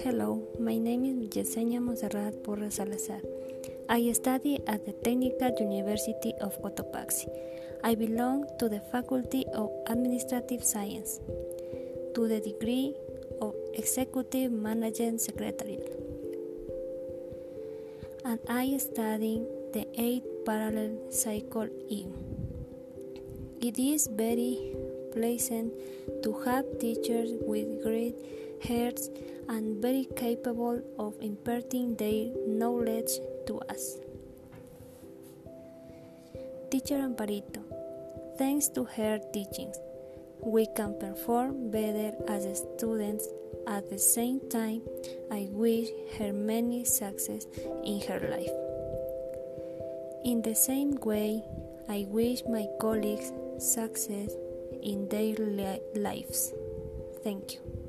Hello, my name is Yesenia Monserrat Burras Salazar. I study at the Technical University of Cotopaxi. I belong to the Faculty of Administrative Science, to the degree of Executive Management Secretary, and I study the 8th parallel cycle E. It is very pleasant to have teachers with great hearts and very capable of imparting their knowledge to us. Teacher Amparito, thanks to her teachings, we can perform better as students. At the same time, I wish her many success in her life. In the same way, I wish my colleagues success in their lives. Thank you.